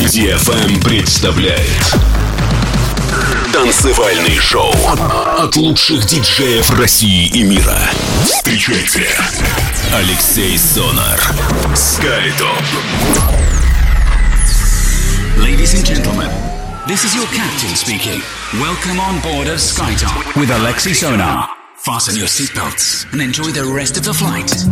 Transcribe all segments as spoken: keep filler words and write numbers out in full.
ди эф эм представляет танцевальный шоу от лучших диджеев России и мира. Встречайте, Алексей Сонар, Skytop. Ladies and gentlemen, this is your captain speaking. Welcome on board of Skytop with Alexey Sonar. Fasten your seatbelts and enjoy the rest of the flight.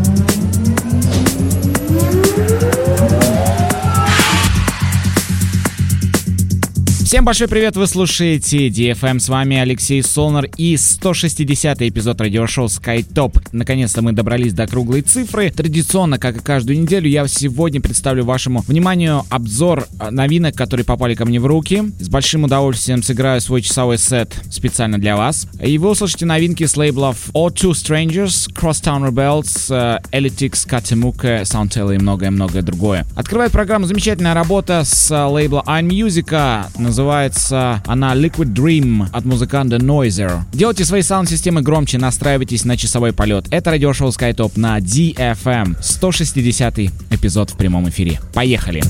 Всем большой привет, вы слушаете ди эф эм, с вами Алексей Солнер и сто шестидесятый эпизод радиошоу Skytop. Наконец-то мы добрались до круглой цифры. Традиционно, как и каждую неделю, я сегодня представлю вашему вниманию обзор новинок, которые попали ко мне в руки. С большим удовольствием сыграю свой часовой сет специально для вас. И вы услышите новинки с лейблов All Two Strangers, Crosstown Rebels, Elytics, Katamooka, Soundtel и многое-многое другое. Открывает программу замечательная работа с лейбла iMusic. Называется она Liquid Dream от музыканта Noiser. Делайте свои саунд-системы громче, настраивайтесь на часовой полет. Это радиошоу Skytop на ди эф эм. сто шестидесятый эпизод в прямом эфире. Поехали!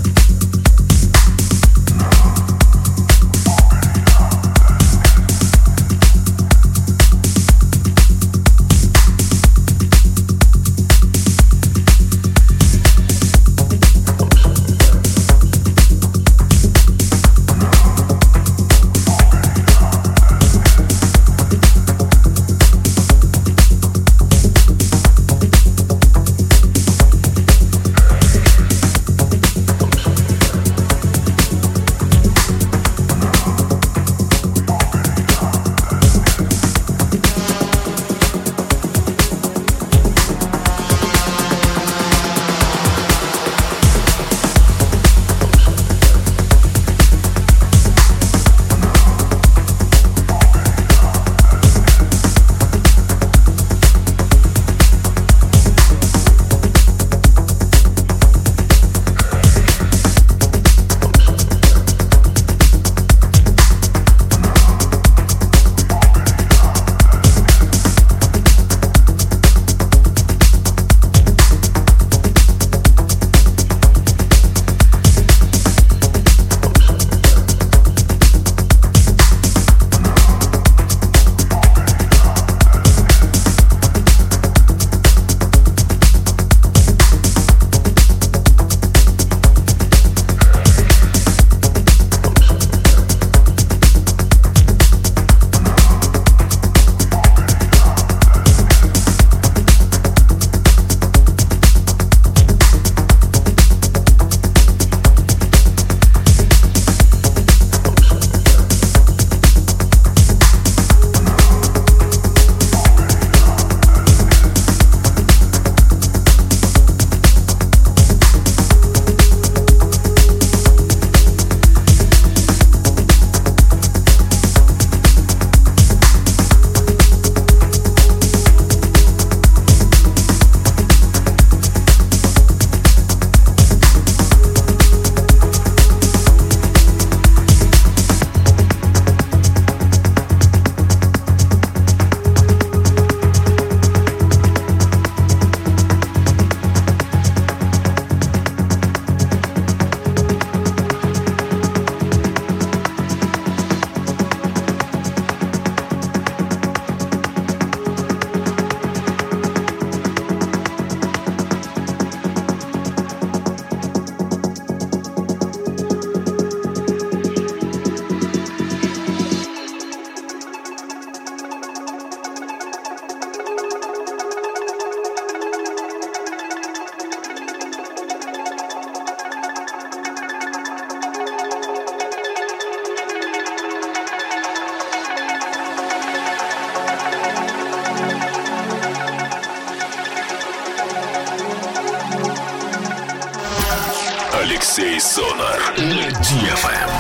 Алексей Сонар на ди эф эм.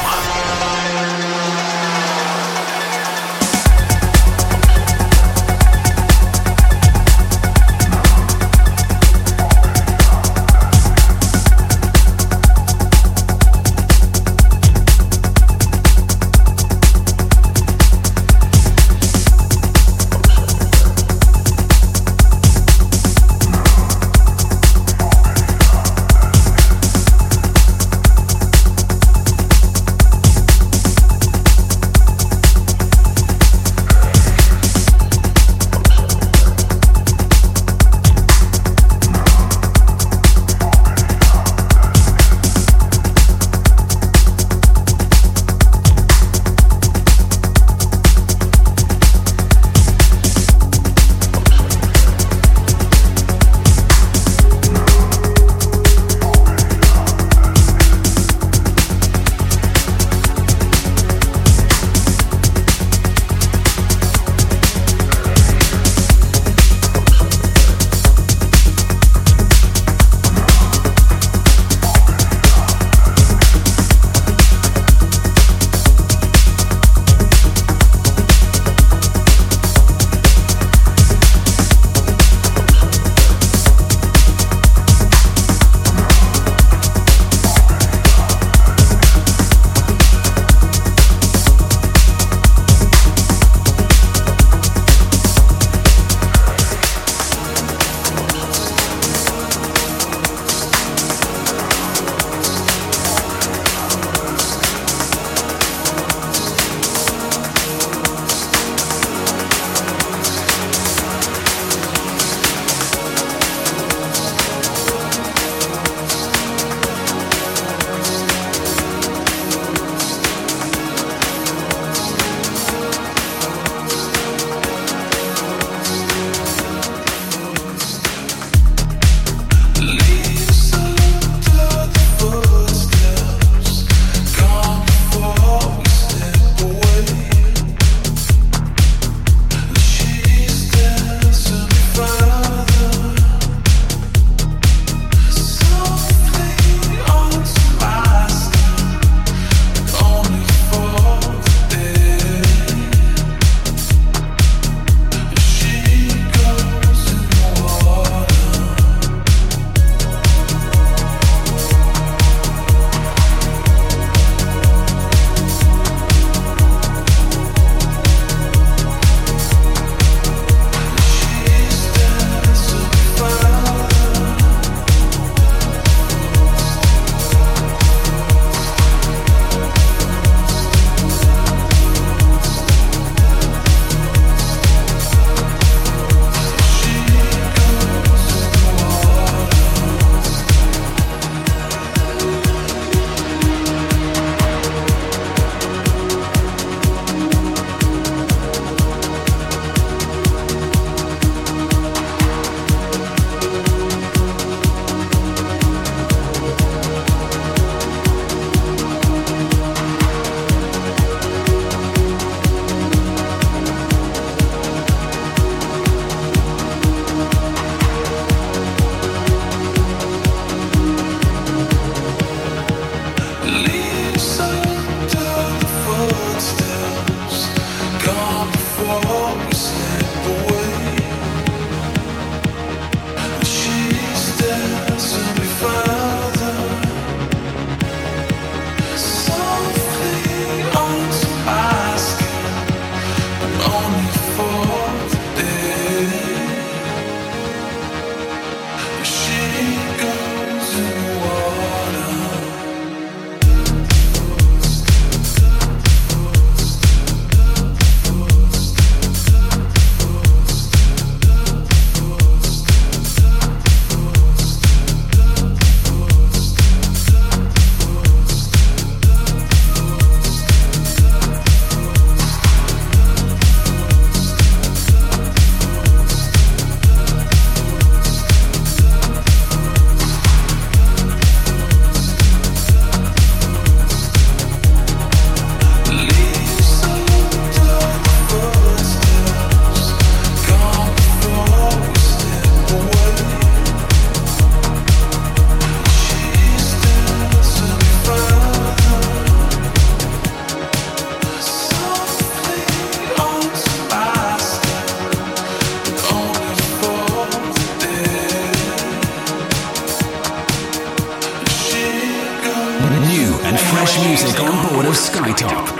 and fresh music on board of Skytop.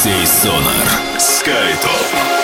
Алексей Сонар. Skytop.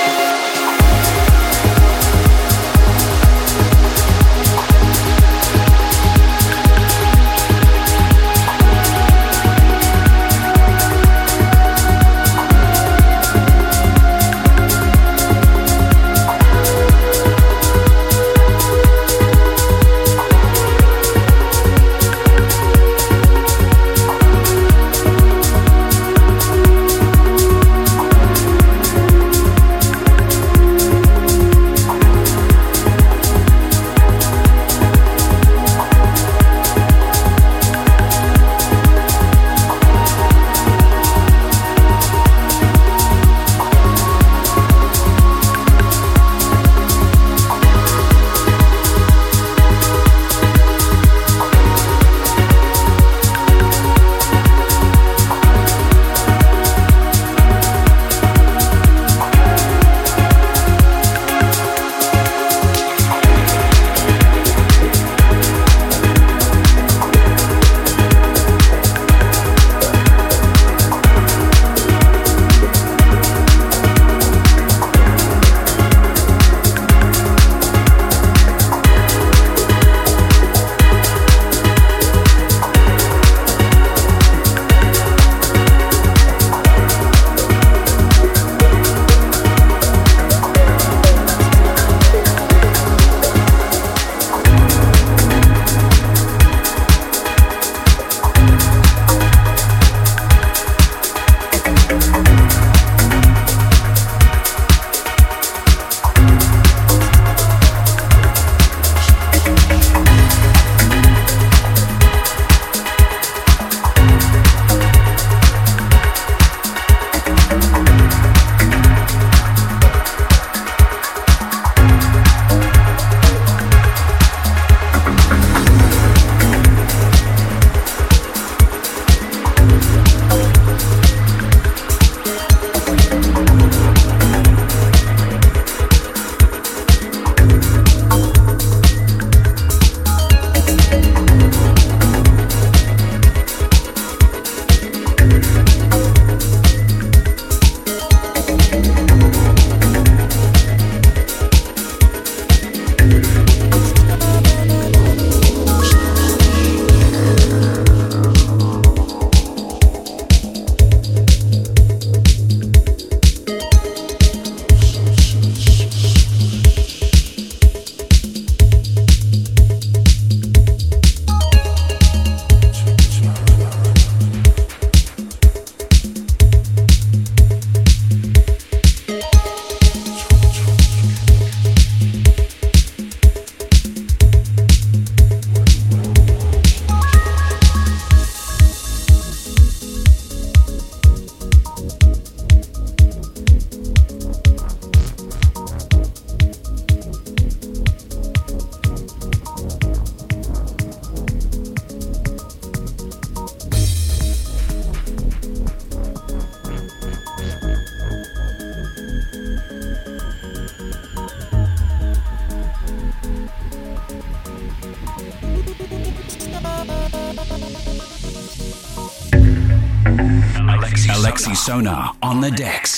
Alexey Sonar on the decks.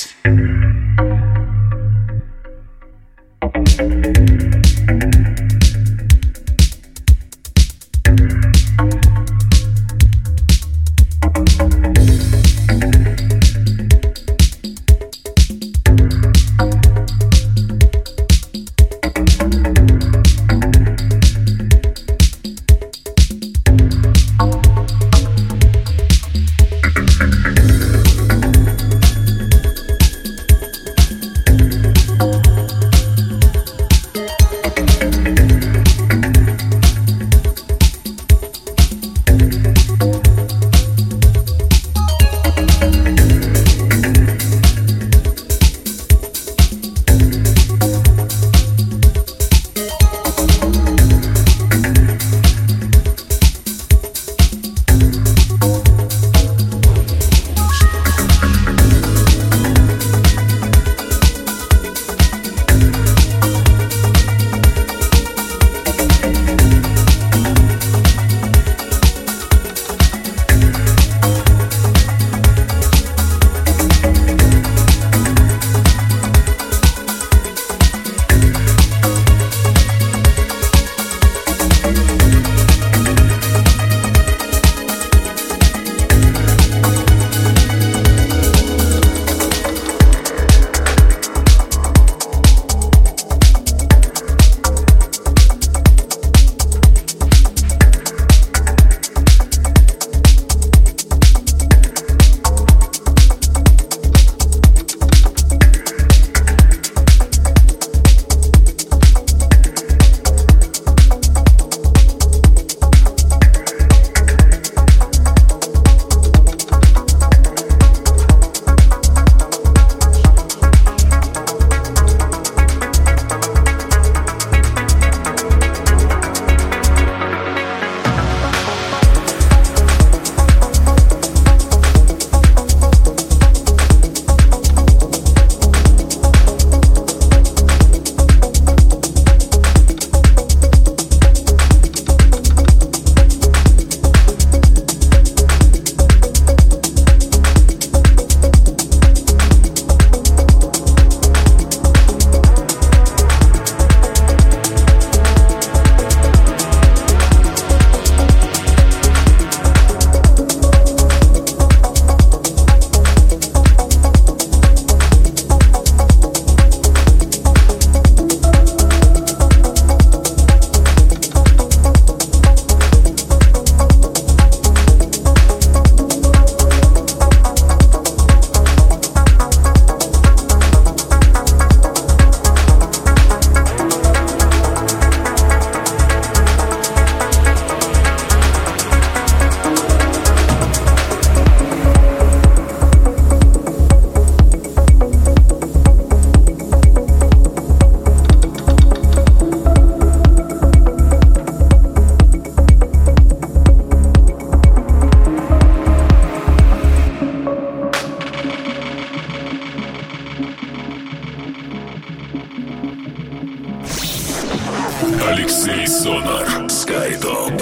Алексей Сонар. Skytop.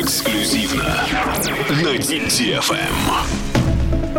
Эксклюзивно на ди эф эм.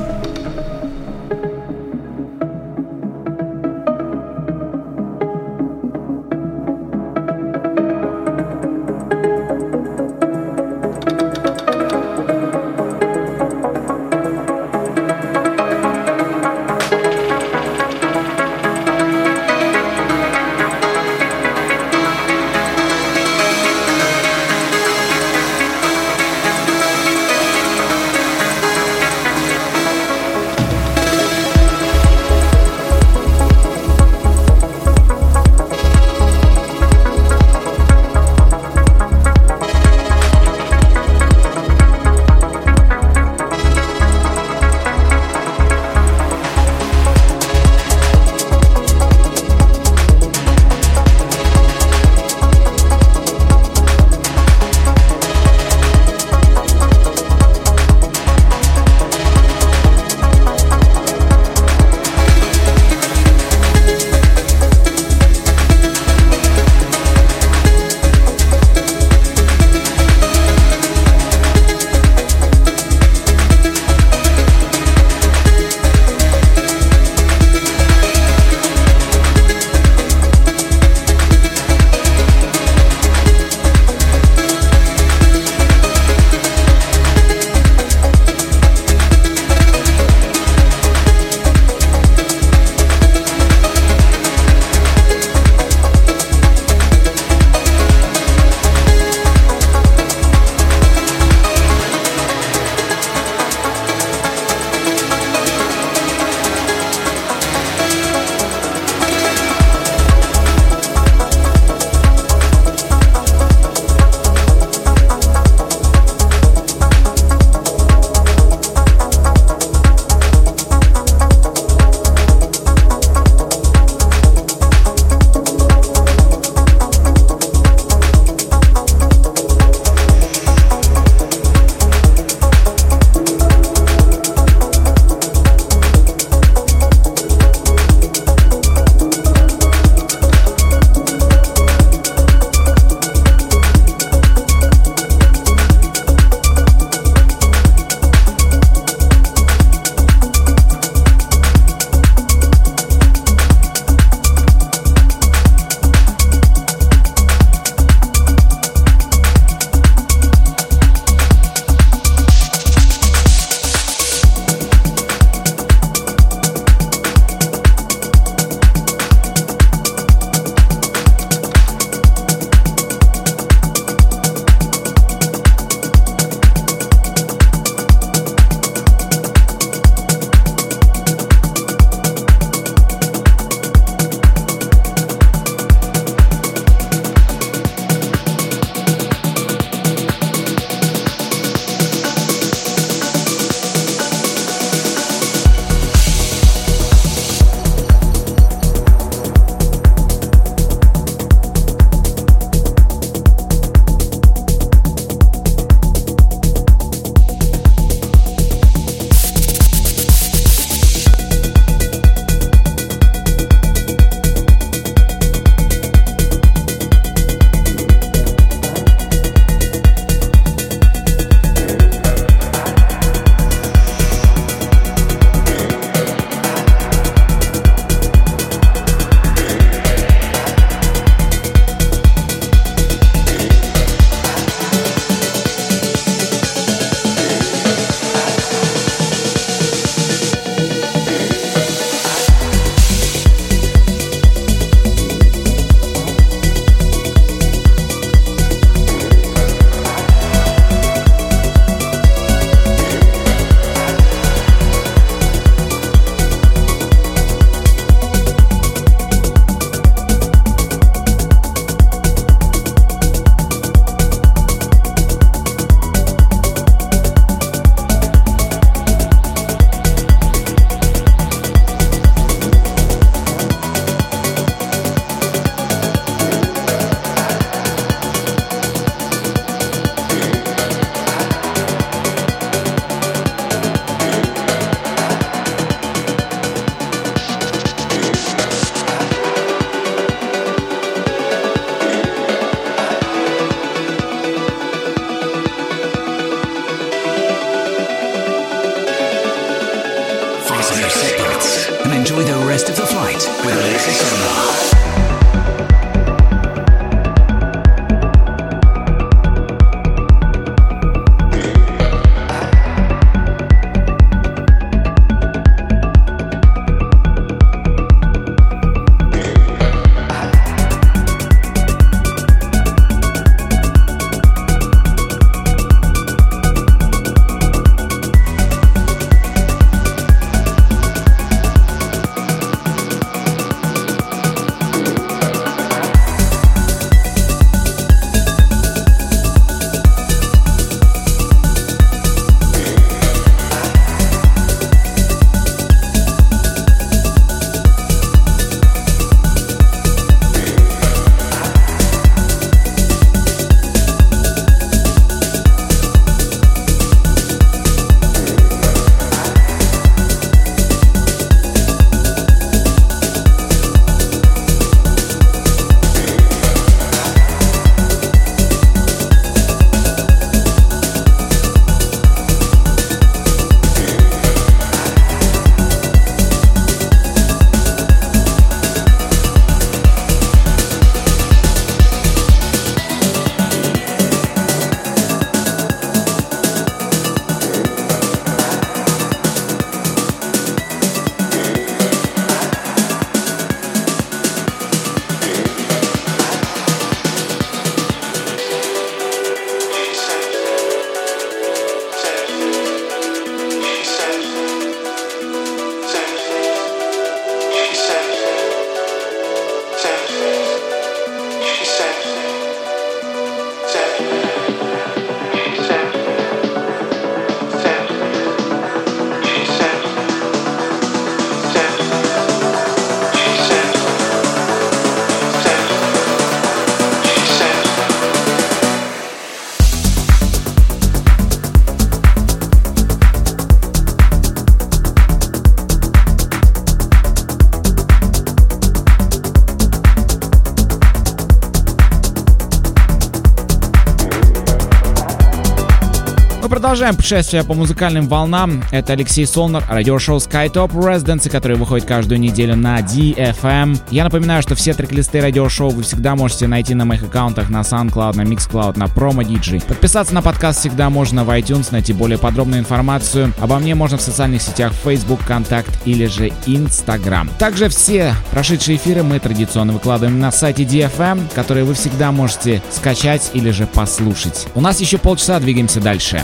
Продолжаем путешествие по музыкальным волнам. Это Алексей Солнар, радиошоу Skytop Residency, который выходит каждую неделю на ди эф эм. Я напоминаю, что все трек-листы радиошоу вы всегда можете найти на моих аккаунтах на SoundCloud, на MixCloud, на Promo ди джей. Подписаться на подкаст всегда можно в iTunes, найти более подробную информацию. Обо мне можно в социальных сетях Facebook, ВКонтакте или же Instagram. Также все прошедшие эфиры мы традиционно выкладываем на сайте ди эф эм, который вы всегда можете скачать или же послушать. У нас еще полчаса, двигаемся дальше.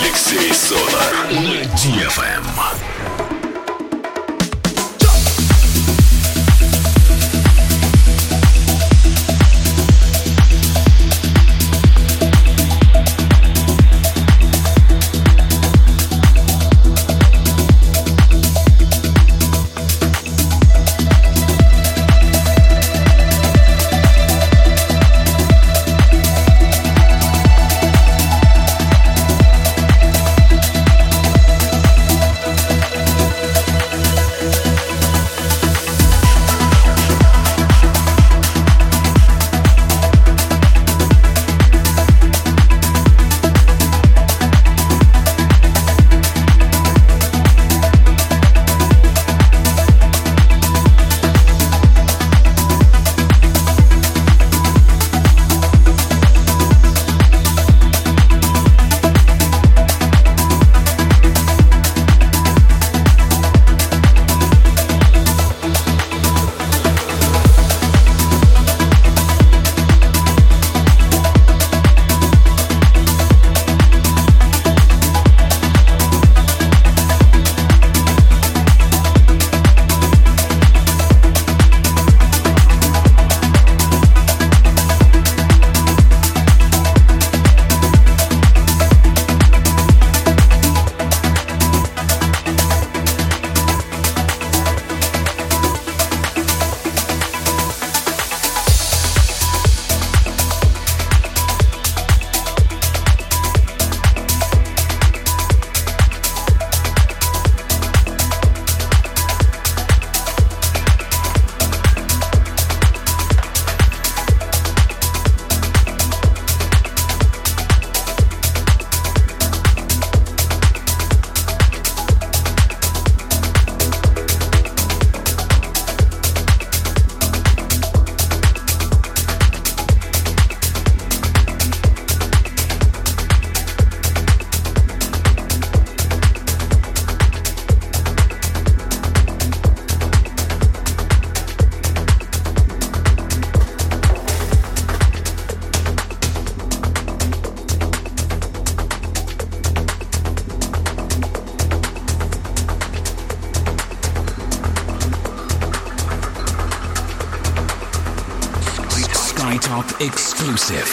Алексей Сонар на ди эф эм. Skytop exclusive.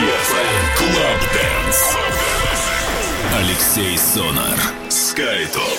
ди эф эм Club Dance. Алексей Сонар. Skytop.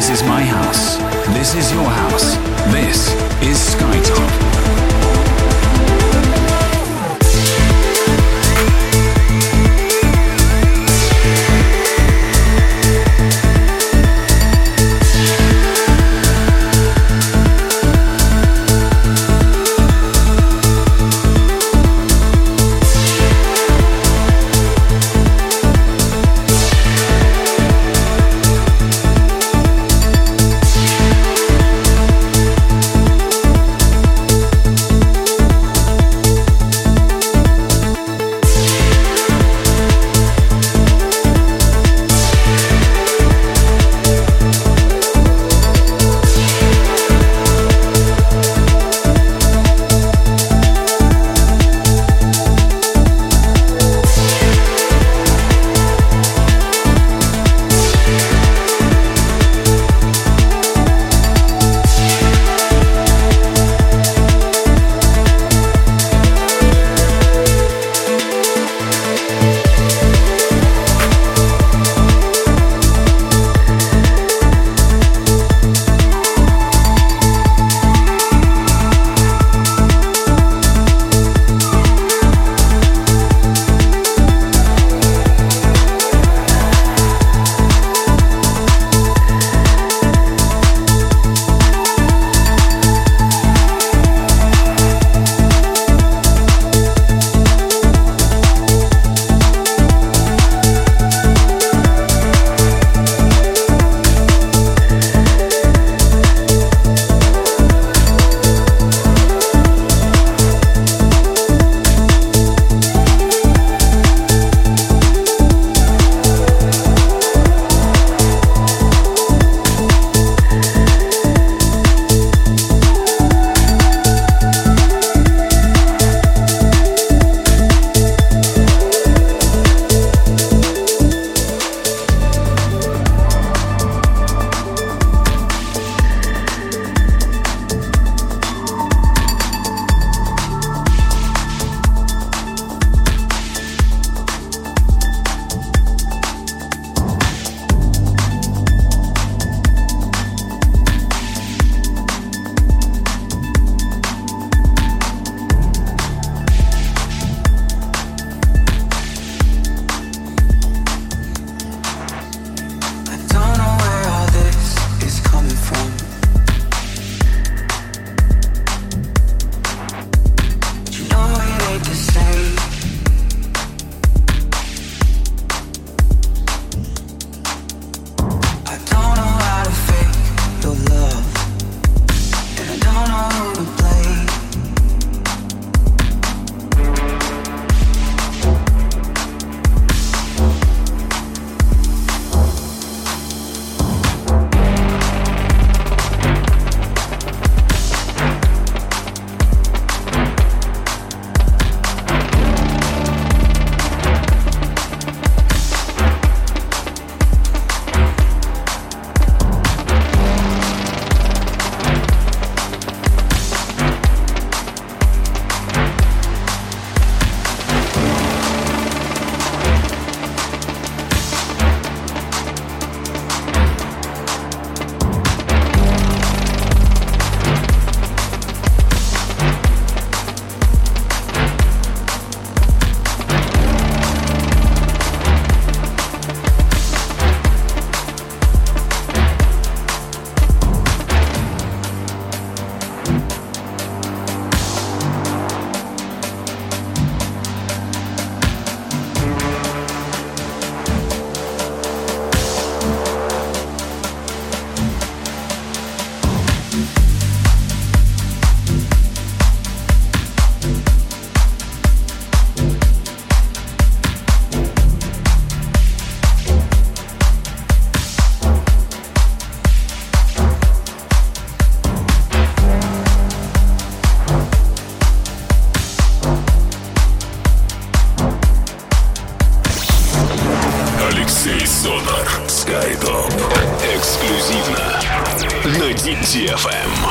This is my house. This is your house. This is Skytop. ди эф эм.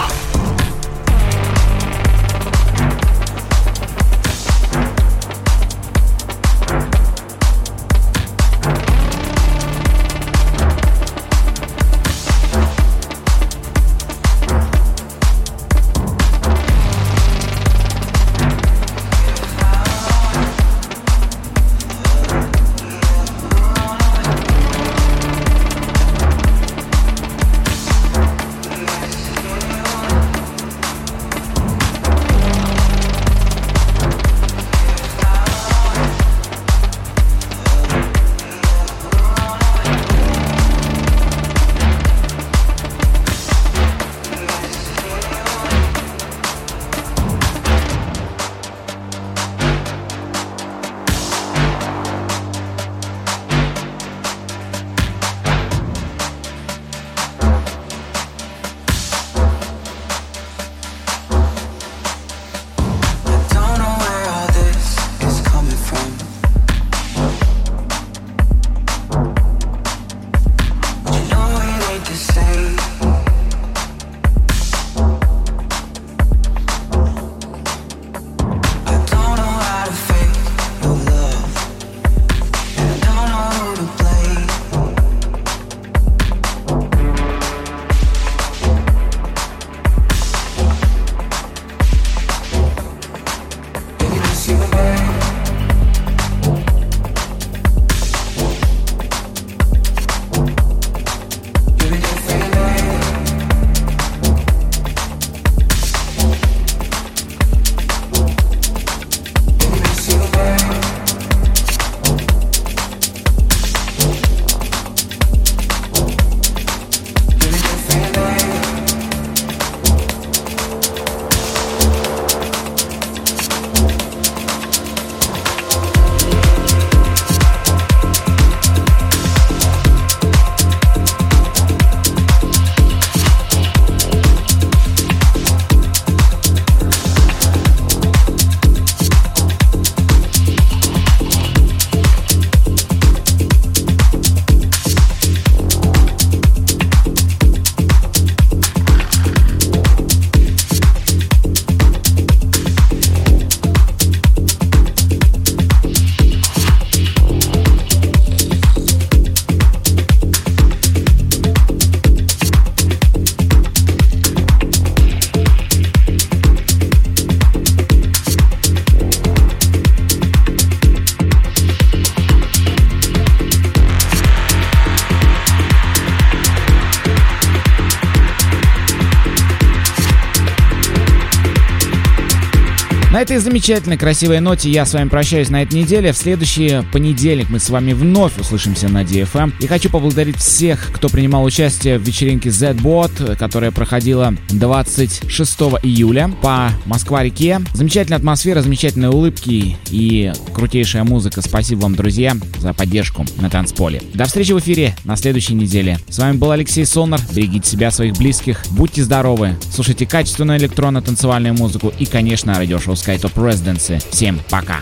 На этой замечательной, красивой ноте я с вами прощаюсь на этой неделе. В следующий понедельник мы с вами вновь услышимся на ди эф эм. И хочу поблагодарить всех, кто принимал участие в вечеринке Z-Bot, которая проходила двадцать шестого июля по Москва-реке. Замечательная атмосфера, замечательные улыбки и крутейшая музыка. Спасибо вам, друзья, за поддержку на танцполе. До встречи в эфире на следующей неделе. С вами был Алексей Сонар. Берегите себя, своих близких. Будьте здоровы. Слушайте качественную электронно-танцевальную музыку и, конечно, радиошоу Skytop Residency. Всем пока.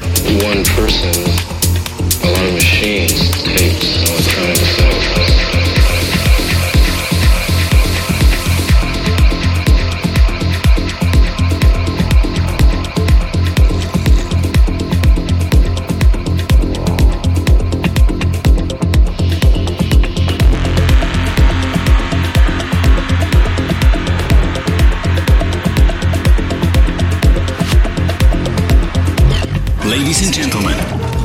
Ladies and gentlemen,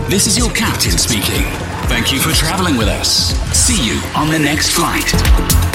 this is your captain speaking. Thank you for traveling with us. See you on the next flight.